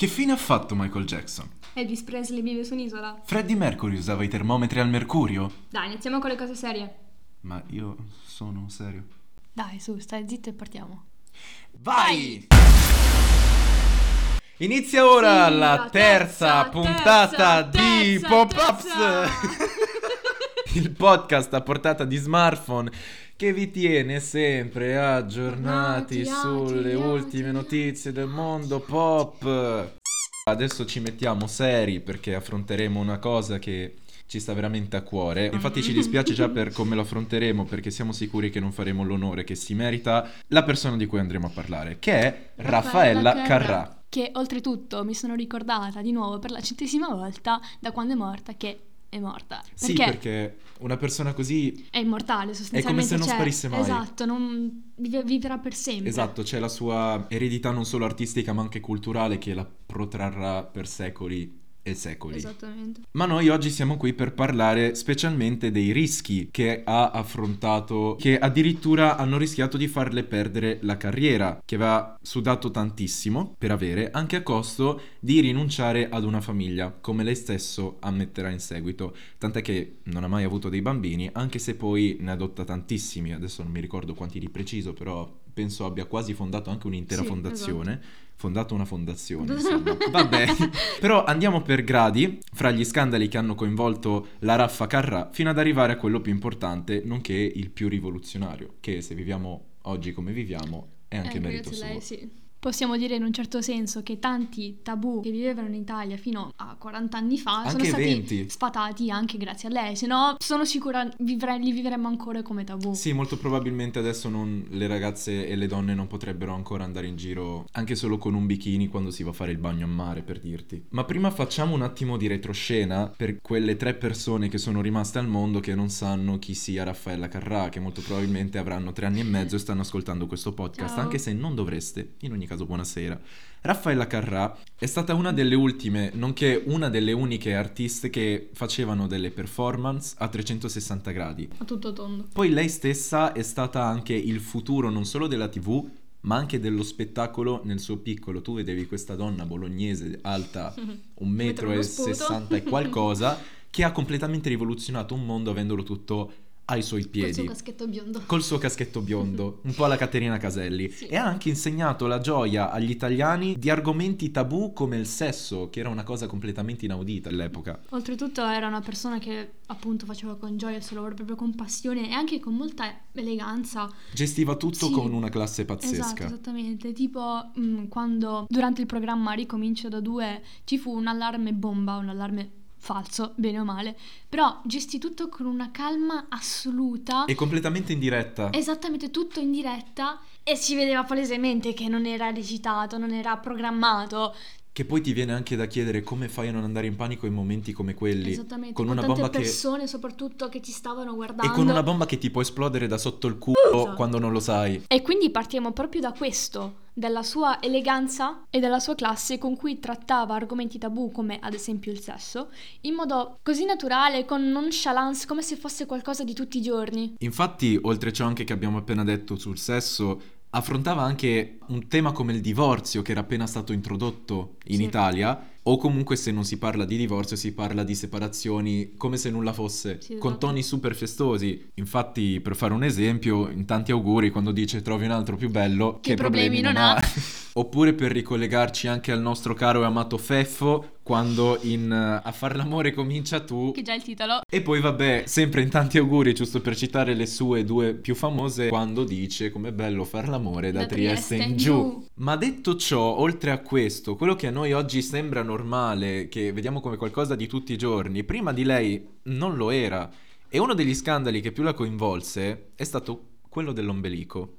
Che fine ha fatto Michael Jackson? Elvis Presley vive su un'isola. Freddie Mercury usava i termometri al mercurio? Dai, iniziamo con le cose serie. Ma io sono serio. Dai, su, stai zitto e partiamo. Vai! Inizia ora la terza puntata di Pop Ups! Il podcast a portata di smartphone che vi tiene sempre aggiornati sulle ultime notizie del mondo pop. Adesso ci mettiamo seri perché affronteremo una cosa che ci sta veramente a cuore. Infatti ci dispiace già per come lo affronteremo, perché siamo sicuri che non faremo l'onore che si merita la persona di cui andremo a parlare, che è Raffaella Carrà, che oltretutto mi sono ricordata di nuovo per la 100ª volta da quando è morta che è morta. Perché sì, perché una persona così è immortale sostanzialmente. È come se non sparisse mai. Esatto, non vivrà per sempre. Esatto, c'è la sua eredità non solo artistica ma anche culturale che la protrarrà per secoli e secoli. Esattamente. Ma noi oggi siamo qui per parlare specialmente dei rischi che ha affrontato, che addirittura hanno rischiato di farle perdere la carriera, che aveva sudato tantissimo per avere, anche a costo di rinunciare ad una famiglia, come lei stesso ammetterà in seguito, tant'è che non ha mai avuto dei bambini, anche se poi ne adotta tantissimi, adesso non mi ricordo quanti di preciso, però penso abbia quasi fondato anche un'intera fondazione. Esatto. Fondato una fondazione, insomma. Vabbè. Però andiamo per gradi, fra gli scandali che hanno coinvolto la Raffa Carrà, fino ad arrivare a quello più importante, nonché il più rivoluzionario, che se viviamo oggi come viviamo è anche merito suo. Lei, sì. Possiamo dire in un certo senso che tanti tabù che vivevano in Italia fino a 40 anni fa anche sono stati 20. Sfatati anche grazie a lei, se no sono sicura li vivremmo ancora come tabù. Sì, molto probabilmente adesso le ragazze e le donne non potrebbero ancora andare in giro anche solo con un bikini quando si va a fare il bagno a mare, per dirti. Ma prima facciamo un attimo di retroscena per quelle tre persone che sono rimaste al mondo che non sanno chi sia Raffaella Carrà, che molto probabilmente avranno 3 anni e mezzo e stanno ascoltando questo podcast. Ciao. Anche se non dovreste, in ogni caso buonasera. Raffaella Carrà è stata una delle ultime, nonché una delle uniche artiste che facevano delle performance a 360 gradi. A tutto tondo. Poi lei stessa è stata anche il futuro non solo della TV, ma anche dello spettacolo nel suo piccolo. Tu vedevi questa donna bolognese alta 1,60 m e qualcosa, che ha completamente rivoluzionato un mondo avendolo tutto ai suoi piedi. Col suo caschetto biondo, un po' alla Caterina Caselli. Sì. E ha anche insegnato la gioia agli italiani di argomenti tabù come il sesso, che era una cosa completamente inaudita all'epoca. Oltretutto era una persona che appunto faceva con gioia il suo lavoro, proprio con passione e anche con molta eleganza. Gestiva tutto con una classe pazzesca. Esatto, esattamente. Tipo quando durante il programma Ricomincio da Due ci fu un allarme bomba, un allarme falso, bene o male, però gesti tutto con una calma assoluta e completamente in diretta. Esattamente, tutto in diretta, e si vedeva palesemente che non era recitato, non era programmato. Che poi ti viene anche da chiedere come fai a non andare in panico in momenti come quelli. Esattamente, con una bomba, tante persone soprattutto che ti stavano guardando. E con una bomba che ti può esplodere da sotto il culo. Esatto. Quando non lo sai. E quindi partiamo proprio da questo, dalla sua eleganza e dalla sua classe con cui trattava argomenti tabù come ad esempio il sesso in modo così naturale, con nonchalance, come se fosse qualcosa di tutti i giorni. Infatti, oltre ciò anche che abbiamo appena detto sul sesso, affrontava anche un tema come il divorzio, che era appena stato introdotto in Italia, o comunque se non si parla di divorzio si parla di separazioni come se nulla fosse, con toni super festosi. Infatti, per fare un esempio, in tanti auguri quando dice trovi un altro più bello che problemi non ha. Oppure per ricollegarci anche al nostro caro e amato Feffo, quando in A Far l'amore comincia tu, che già è il titolo. E poi vabbè, sempre in tanti auguri, giusto per citare le sue 2 più famose, quando dice com'è bello far l'amore da Trieste in giù. Ma detto ciò, oltre a questo, quello che a noi oggi sembra normale, che vediamo come qualcosa di tutti i giorni, prima di lei non lo era. E uno degli scandali che più la coinvolse è stato quello dell'ombelico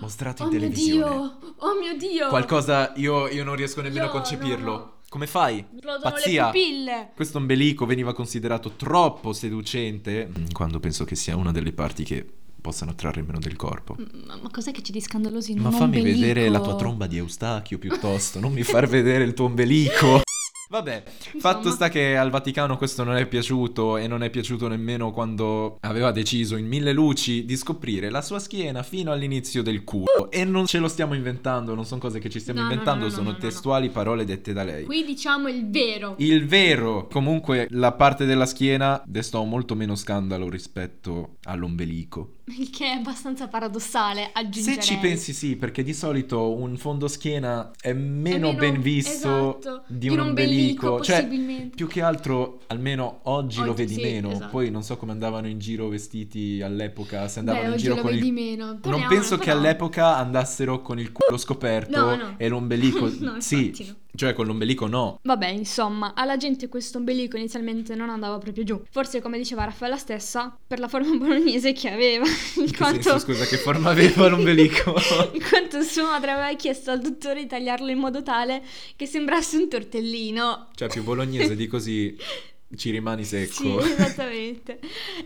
mostrato in televisione. Oh mio Dio! Qualcosa io non riesco nemmeno a concepirlo. No. Come fai? Pazzia! Le pupille. Questo ombelico veniva considerato troppo seducente, quando penso che sia una delle parti che possano trarre meno del corpo. Ma cos'è che c'è di scandaloso in un ombelico? Ma fammi vedere la tua tromba di Eustachio piuttosto, non mi far vedere il tuo ombelico. Vabbè, Fatto sta che al Vaticano questo non è piaciuto, e non è piaciuto nemmeno quando aveva deciso in mille luci di scoprire la sua schiena fino all'inizio del culo. E non ce lo stiamo inventando, non sono cose che ci stiamo inventando, sono testuali parole dette da lei. Qui diciamo il vero. Il vero. Comunque la parte della schiena destò molto meno scandalo rispetto all'ombelico. Il che è abbastanza paradossale, aggiungerei. Se ci pensi sì, perché di solito un fondo schiena è meno ben visto, esatto, di un ombelico, cioè più che altro almeno oggi lo vedi, sì, meno, esatto. Poi non so come andavano in giro vestiti all'epoca, se andavano in giro con il... meno. Non penso che all'epoca andassero con il culo scoperto, no. E l'ombelico no, sì, no. Cioè con l'ombelico no. Vabbè, insomma, alla gente questo ombelico inizialmente non andava proprio giù. Forse, come diceva Raffaella stessa, per la forma bolognese che aveva. In quanto... senso, scusa, che forma aveva l'ombelico? In quanto sua madre aveva chiesto al dottore di tagliarlo in modo tale che sembrasse un tortellino. Cioè più bolognese di così... ci rimani secco. Sì, esattamente.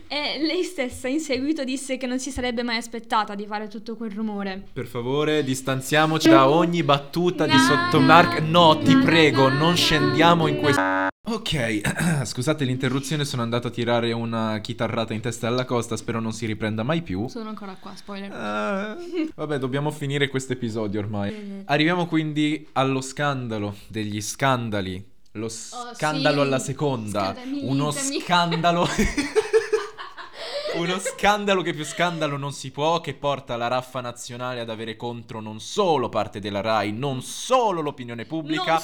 E lei stessa in seguito disse che non si sarebbe mai aspettata di fare tutto quel rumore. Per favore, distanziamoci da ogni battuta di sottomarca. No, ti prego, non scendiamo in questo. Ok, scusate l'interruzione, sono andato a tirare una chitarrata in testa alla Costa, spero non si riprenda mai più. Sono ancora qua, spoiler. Vabbè, dobbiamo finire questo episodio ormai. Arriviamo quindi allo scandalo degli scandali. Lo scandalo, sì, alla seconda. Uno scandalo uno scandalo che più scandalo non si può, che porta la Raffa Nazionale ad avere contro non solo parte della Rai, non solo l'opinione pubblica,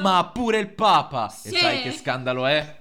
ma pure il Papa, sì. E sai che scandalo è?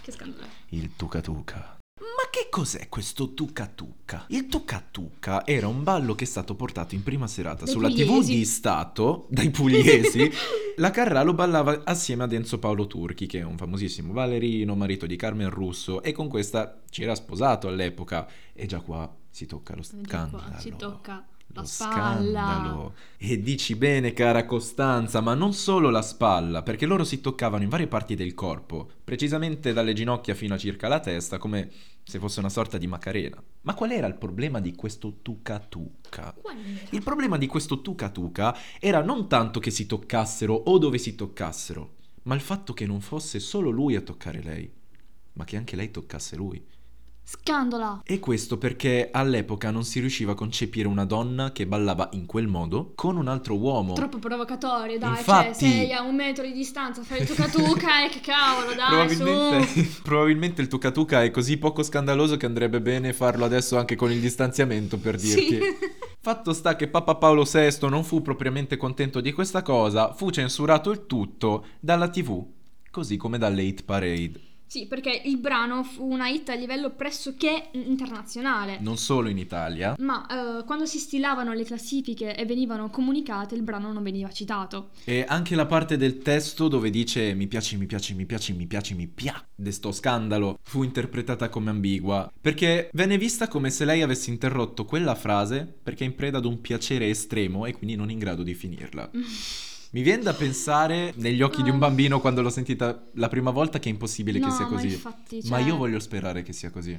Che scandalo è? Il tuca tuca. Ma che cos'è questo tuca tuca? Il tuca tuca era un ballo che è stato portato in prima serata dai sulla TV di Stato dai pugliesi. La Carrà lo ballava assieme ad Enzo Paolo Turchi, che è un famosissimo ballerino, marito di Carmen Russo, e con questa ci era sposato all'epoca. E già qua si tocca lo scandalo. Si tocca lo scandalo. E dici bene, cara Costanza, ma non solo la spalla, perché loro si toccavano in varie parti del corpo, precisamente dalle ginocchia fino a circa la testa, come se fosse una sorta di Macarena. Ma qual era il problema di questo tuca tuca? Il problema di questo tuca tuca era non tanto che si toccassero o dove si toccassero, ma il fatto che non fosse solo lui a toccare lei, ma che anche lei toccasse lui. Scandola! E questo perché all'epoca non si riusciva a concepire una donna che ballava in quel modo con un altro uomo. Troppo provocatorio, dai. Infatti... cioè sei a 1 metro di distanza, fai il tuca tuca e che cavolo, dai, probabilmente, su! Probabilmente il tuca tuca è così poco scandaloso che andrebbe bene farlo adesso anche con il distanziamento, per dirti. Sì. Fatto sta che Papa Paolo VI non fu propriamente contento di questa cosa, fu censurato il tutto dalla TV, così come dalle Hit Parade. Sì, perché il brano fu una hit a livello pressoché internazionale. Non solo in Italia. Ma quando si stilavano le classifiche e venivano comunicate, il brano non veniva citato. E anche la parte del testo dove dice mi piaci, mi piaci, mi piaci, mi piaci, mi piaci de sto scandalo, fu interpretata come ambigua, perché venne vista come se lei avesse interrotto quella frase perché è in preda ad un piacere estremo e quindi non in grado di finirla. Mi viene da pensare negli occhi di un bambino quando l'ho sentita la prima volta che è impossibile che sia così. Ma, infatti, cioè... ma io voglio sperare che sia così.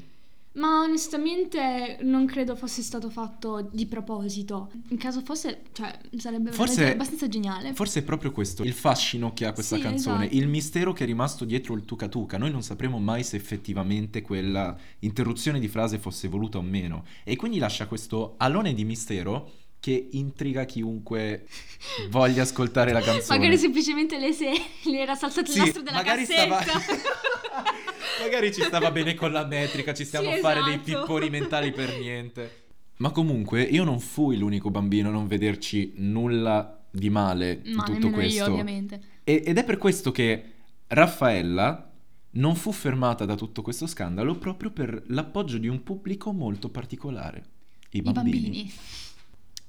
Ma onestamente non credo fosse stato fatto di proposito. In caso fosse, cioè, sarebbe forse abbastanza geniale. Forse è proprio questo il fascino che ha questa canzone, esatto. Il mistero che è rimasto dietro il tuca tuca. Noi non sapremo mai se effettivamente quella interruzione di frase fosse voluta o meno, e quindi lascia questo alone di mistero che intriga chiunque voglia ascoltare la canzone. Magari semplicemente le era saltato il nastro della cassetta. Magari ci stava bene con la metrica, ci stiamo a fare dei pipponi mentali per niente. Ma comunque io non fui l'unico bambino a non vederci nulla di male in tutto questo. Io, ovviamente. Ed è per questo che Raffaella non fu fermata da tutto questo scandalo, proprio per l'appoggio di un pubblico molto particolare. I bambini.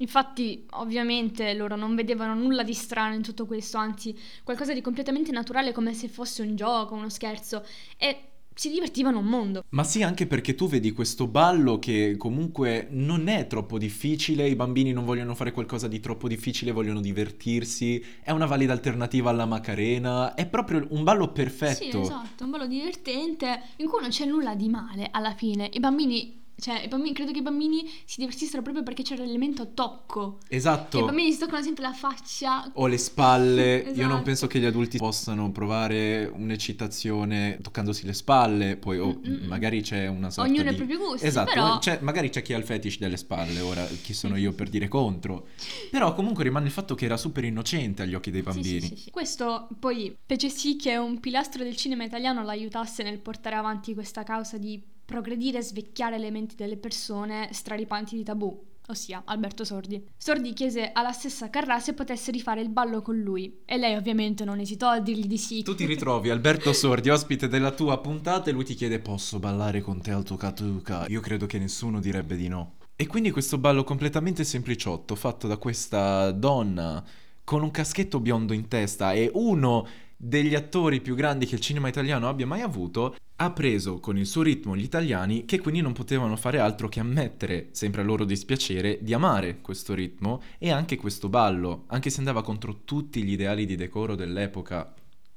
Infatti, ovviamente, loro non vedevano nulla di strano in tutto questo, anzi, qualcosa di completamente naturale, come se fosse un gioco, uno scherzo, e si divertivano un mondo. Ma sì, anche perché tu vedi questo ballo che comunque non è troppo difficile, i bambini non vogliono fare qualcosa di troppo difficile, vogliono divertirsi, è una valida alternativa alla Macarena, è proprio un ballo perfetto. Sì, esatto, un ballo divertente, in cui non c'è nulla di male, alla fine. I bambini... Cioè, credo che i bambini si divertissero proprio perché c'era l'elemento tocco. Esatto. E i bambini si toccano sempre la faccia o le spalle. Esatto. Io non penso che gli adulti possano provare un'eccitazione toccandosi le spalle. Poi magari c'è una sorta ognuno di... Ognuno ha i propri gusti. Esatto, però... magari c'è chi ha il fetish delle spalle. Ora, chi sono io per dire contro? Però comunque rimane il fatto che era super innocente agli occhi dei bambini. Sì. Questo poi fece sì che un pilastro del cinema italiano l'aiutasse nel portare avanti questa causa di progredire e svecchiare le menti delle persone straripanti di tabù, ossia Alberto Sordi. Sordi chiese alla stessa Carrà se potesse rifare il ballo con lui e lei ovviamente non esitò a dirgli di sì. Tu ti ritrovi Alberto Sordi, ospite della tua puntata, e lui ti chiede: posso ballare con te al tuca tuca? Io credo che nessuno direbbe di no. E quindi questo ballo completamente sempliciotto, fatto da questa donna con un caschetto biondo in testa e uno degli attori più grandi che il cinema italiano abbia mai avuto, ha preso con il suo ritmo gli italiani, che quindi non potevano fare altro che ammettere, sempre a loro dispiacere, di amare questo ritmo e anche questo ballo, anche se andava contro tutti gli ideali di decoro dell'epoca.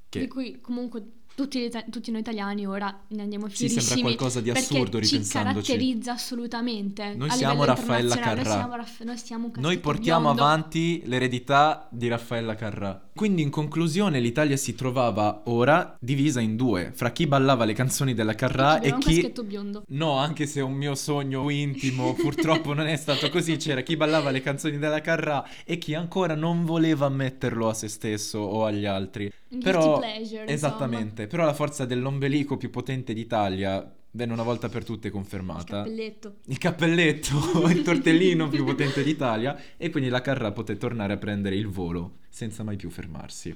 Che... Di cui comunque tutti noi italiani ora ne andiamo fierissimi. Sì, sembra qualcosa di assurdo ripensandoci. Ci caratterizza assolutamente. Noi siamo Raffaella Carrà. Noi portiamo avanti l'eredità di Raffaella Carrà. Quindi in conclusione l'Italia si trovava ora divisa in due, fra chi ballava le canzoni della Carrà e chi... un caschetto biondo. No, anche se è un mio sogno intimo, purtroppo non è stato così. C'era chi ballava le canzoni della Carrà e chi ancora non voleva ammetterlo a se stesso o agli altri. Però... pleasure, esattamente. Insomma. Però la forza dell'ombelico più potente d'Italia venne una volta per tutte confermata. Il cappelletto, il tortellino più potente d'Italia, e quindi la Carrà poté tornare a prendere il volo senza mai più fermarsi.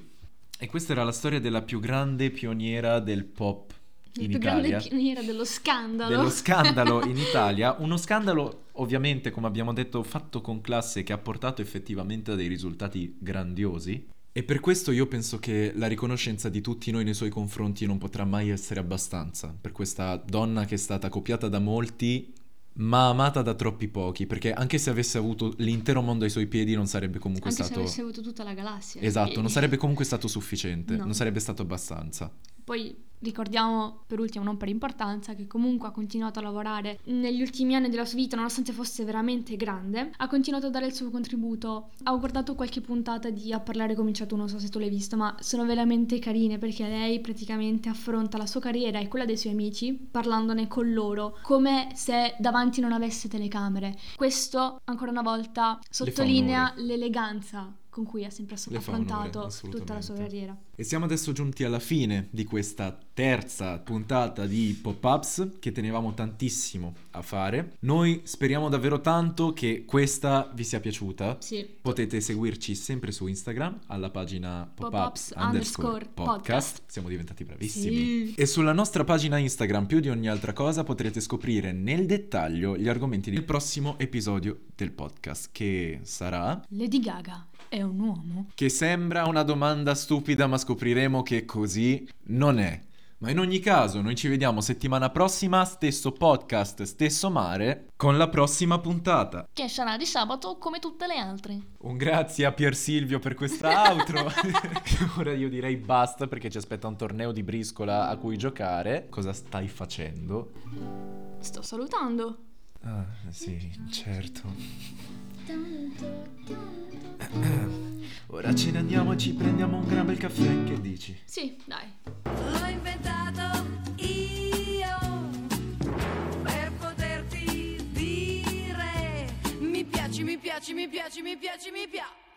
E questa era la storia della più grande pioniera del pop in Italia. La più grande pioniera dello scandalo. Dello scandalo in Italia. Uno scandalo, ovviamente, come abbiamo detto, fatto con classe, che ha portato effettivamente a dei risultati grandiosi. E per questo io penso che la riconoscenza di tutti noi nei suoi confronti non potrà mai essere abbastanza, per questa donna che è stata copiata da molti ma amata da troppi pochi, perché anche se avesse avuto l'intero mondo ai suoi piedi non sarebbe comunque stato... Anche se avesse avuto tutta la galassia. Esatto, non sarebbe comunque stato sufficiente, no. Non sarebbe stato abbastanza. Poi ricordiamo, per ultimo, non per importanza, che comunque ha continuato a lavorare negli ultimi anni della sua vita, nonostante fosse veramente grande, ha continuato a dare il suo contributo. Ho guardato qualche puntata di A Parlare Cominciato, non so se tu l'hai visto, ma sono veramente carine, perché lei praticamente affronta la sua carriera e quella dei suoi amici parlandone con loro, come se davanti non avesse telecamere. Questo, ancora una volta, sottolinea l'eleganza con cui ha sempre affrontato tutta la sua carriera. E siamo adesso giunti alla fine di questa terza puntata di Pop Ups, che tenevamo tantissimo a fare. Noi speriamo davvero tanto che questa vi sia piaciuta. Sì. Potete seguirci sempre su Instagram alla pagina Pop Ups _podcast. Siamo diventati bravissimi. Sì. E sulla nostra pagina Instagram, più di ogni altra cosa, potrete scoprire nel dettaglio gli argomenti del prossimo episodio del podcast, che sarà... Lady Gaga è un uomo? Che sembra una domanda stupida, ma scopriremo che così non è. Ma in ogni caso noi ci vediamo settimana prossima, stesso podcast, stesso mare, con la prossima puntata, che sarà di sabato come tutte le altre. Un grazie a Pier Silvio per questa outro. Ora io direi basta, perché ci aspetta un torneo di briscola a cui giocare. Cosa stai facendo? Sto salutando. Ah, sì, certo. Ora ce ne andiamo e ci prendiamo un gran bel caffè, che dici? Sì, dai. L'ho inventato io per poterti dire mi piaci, mi piaci, mi piaci, mi piaci, mi piaci.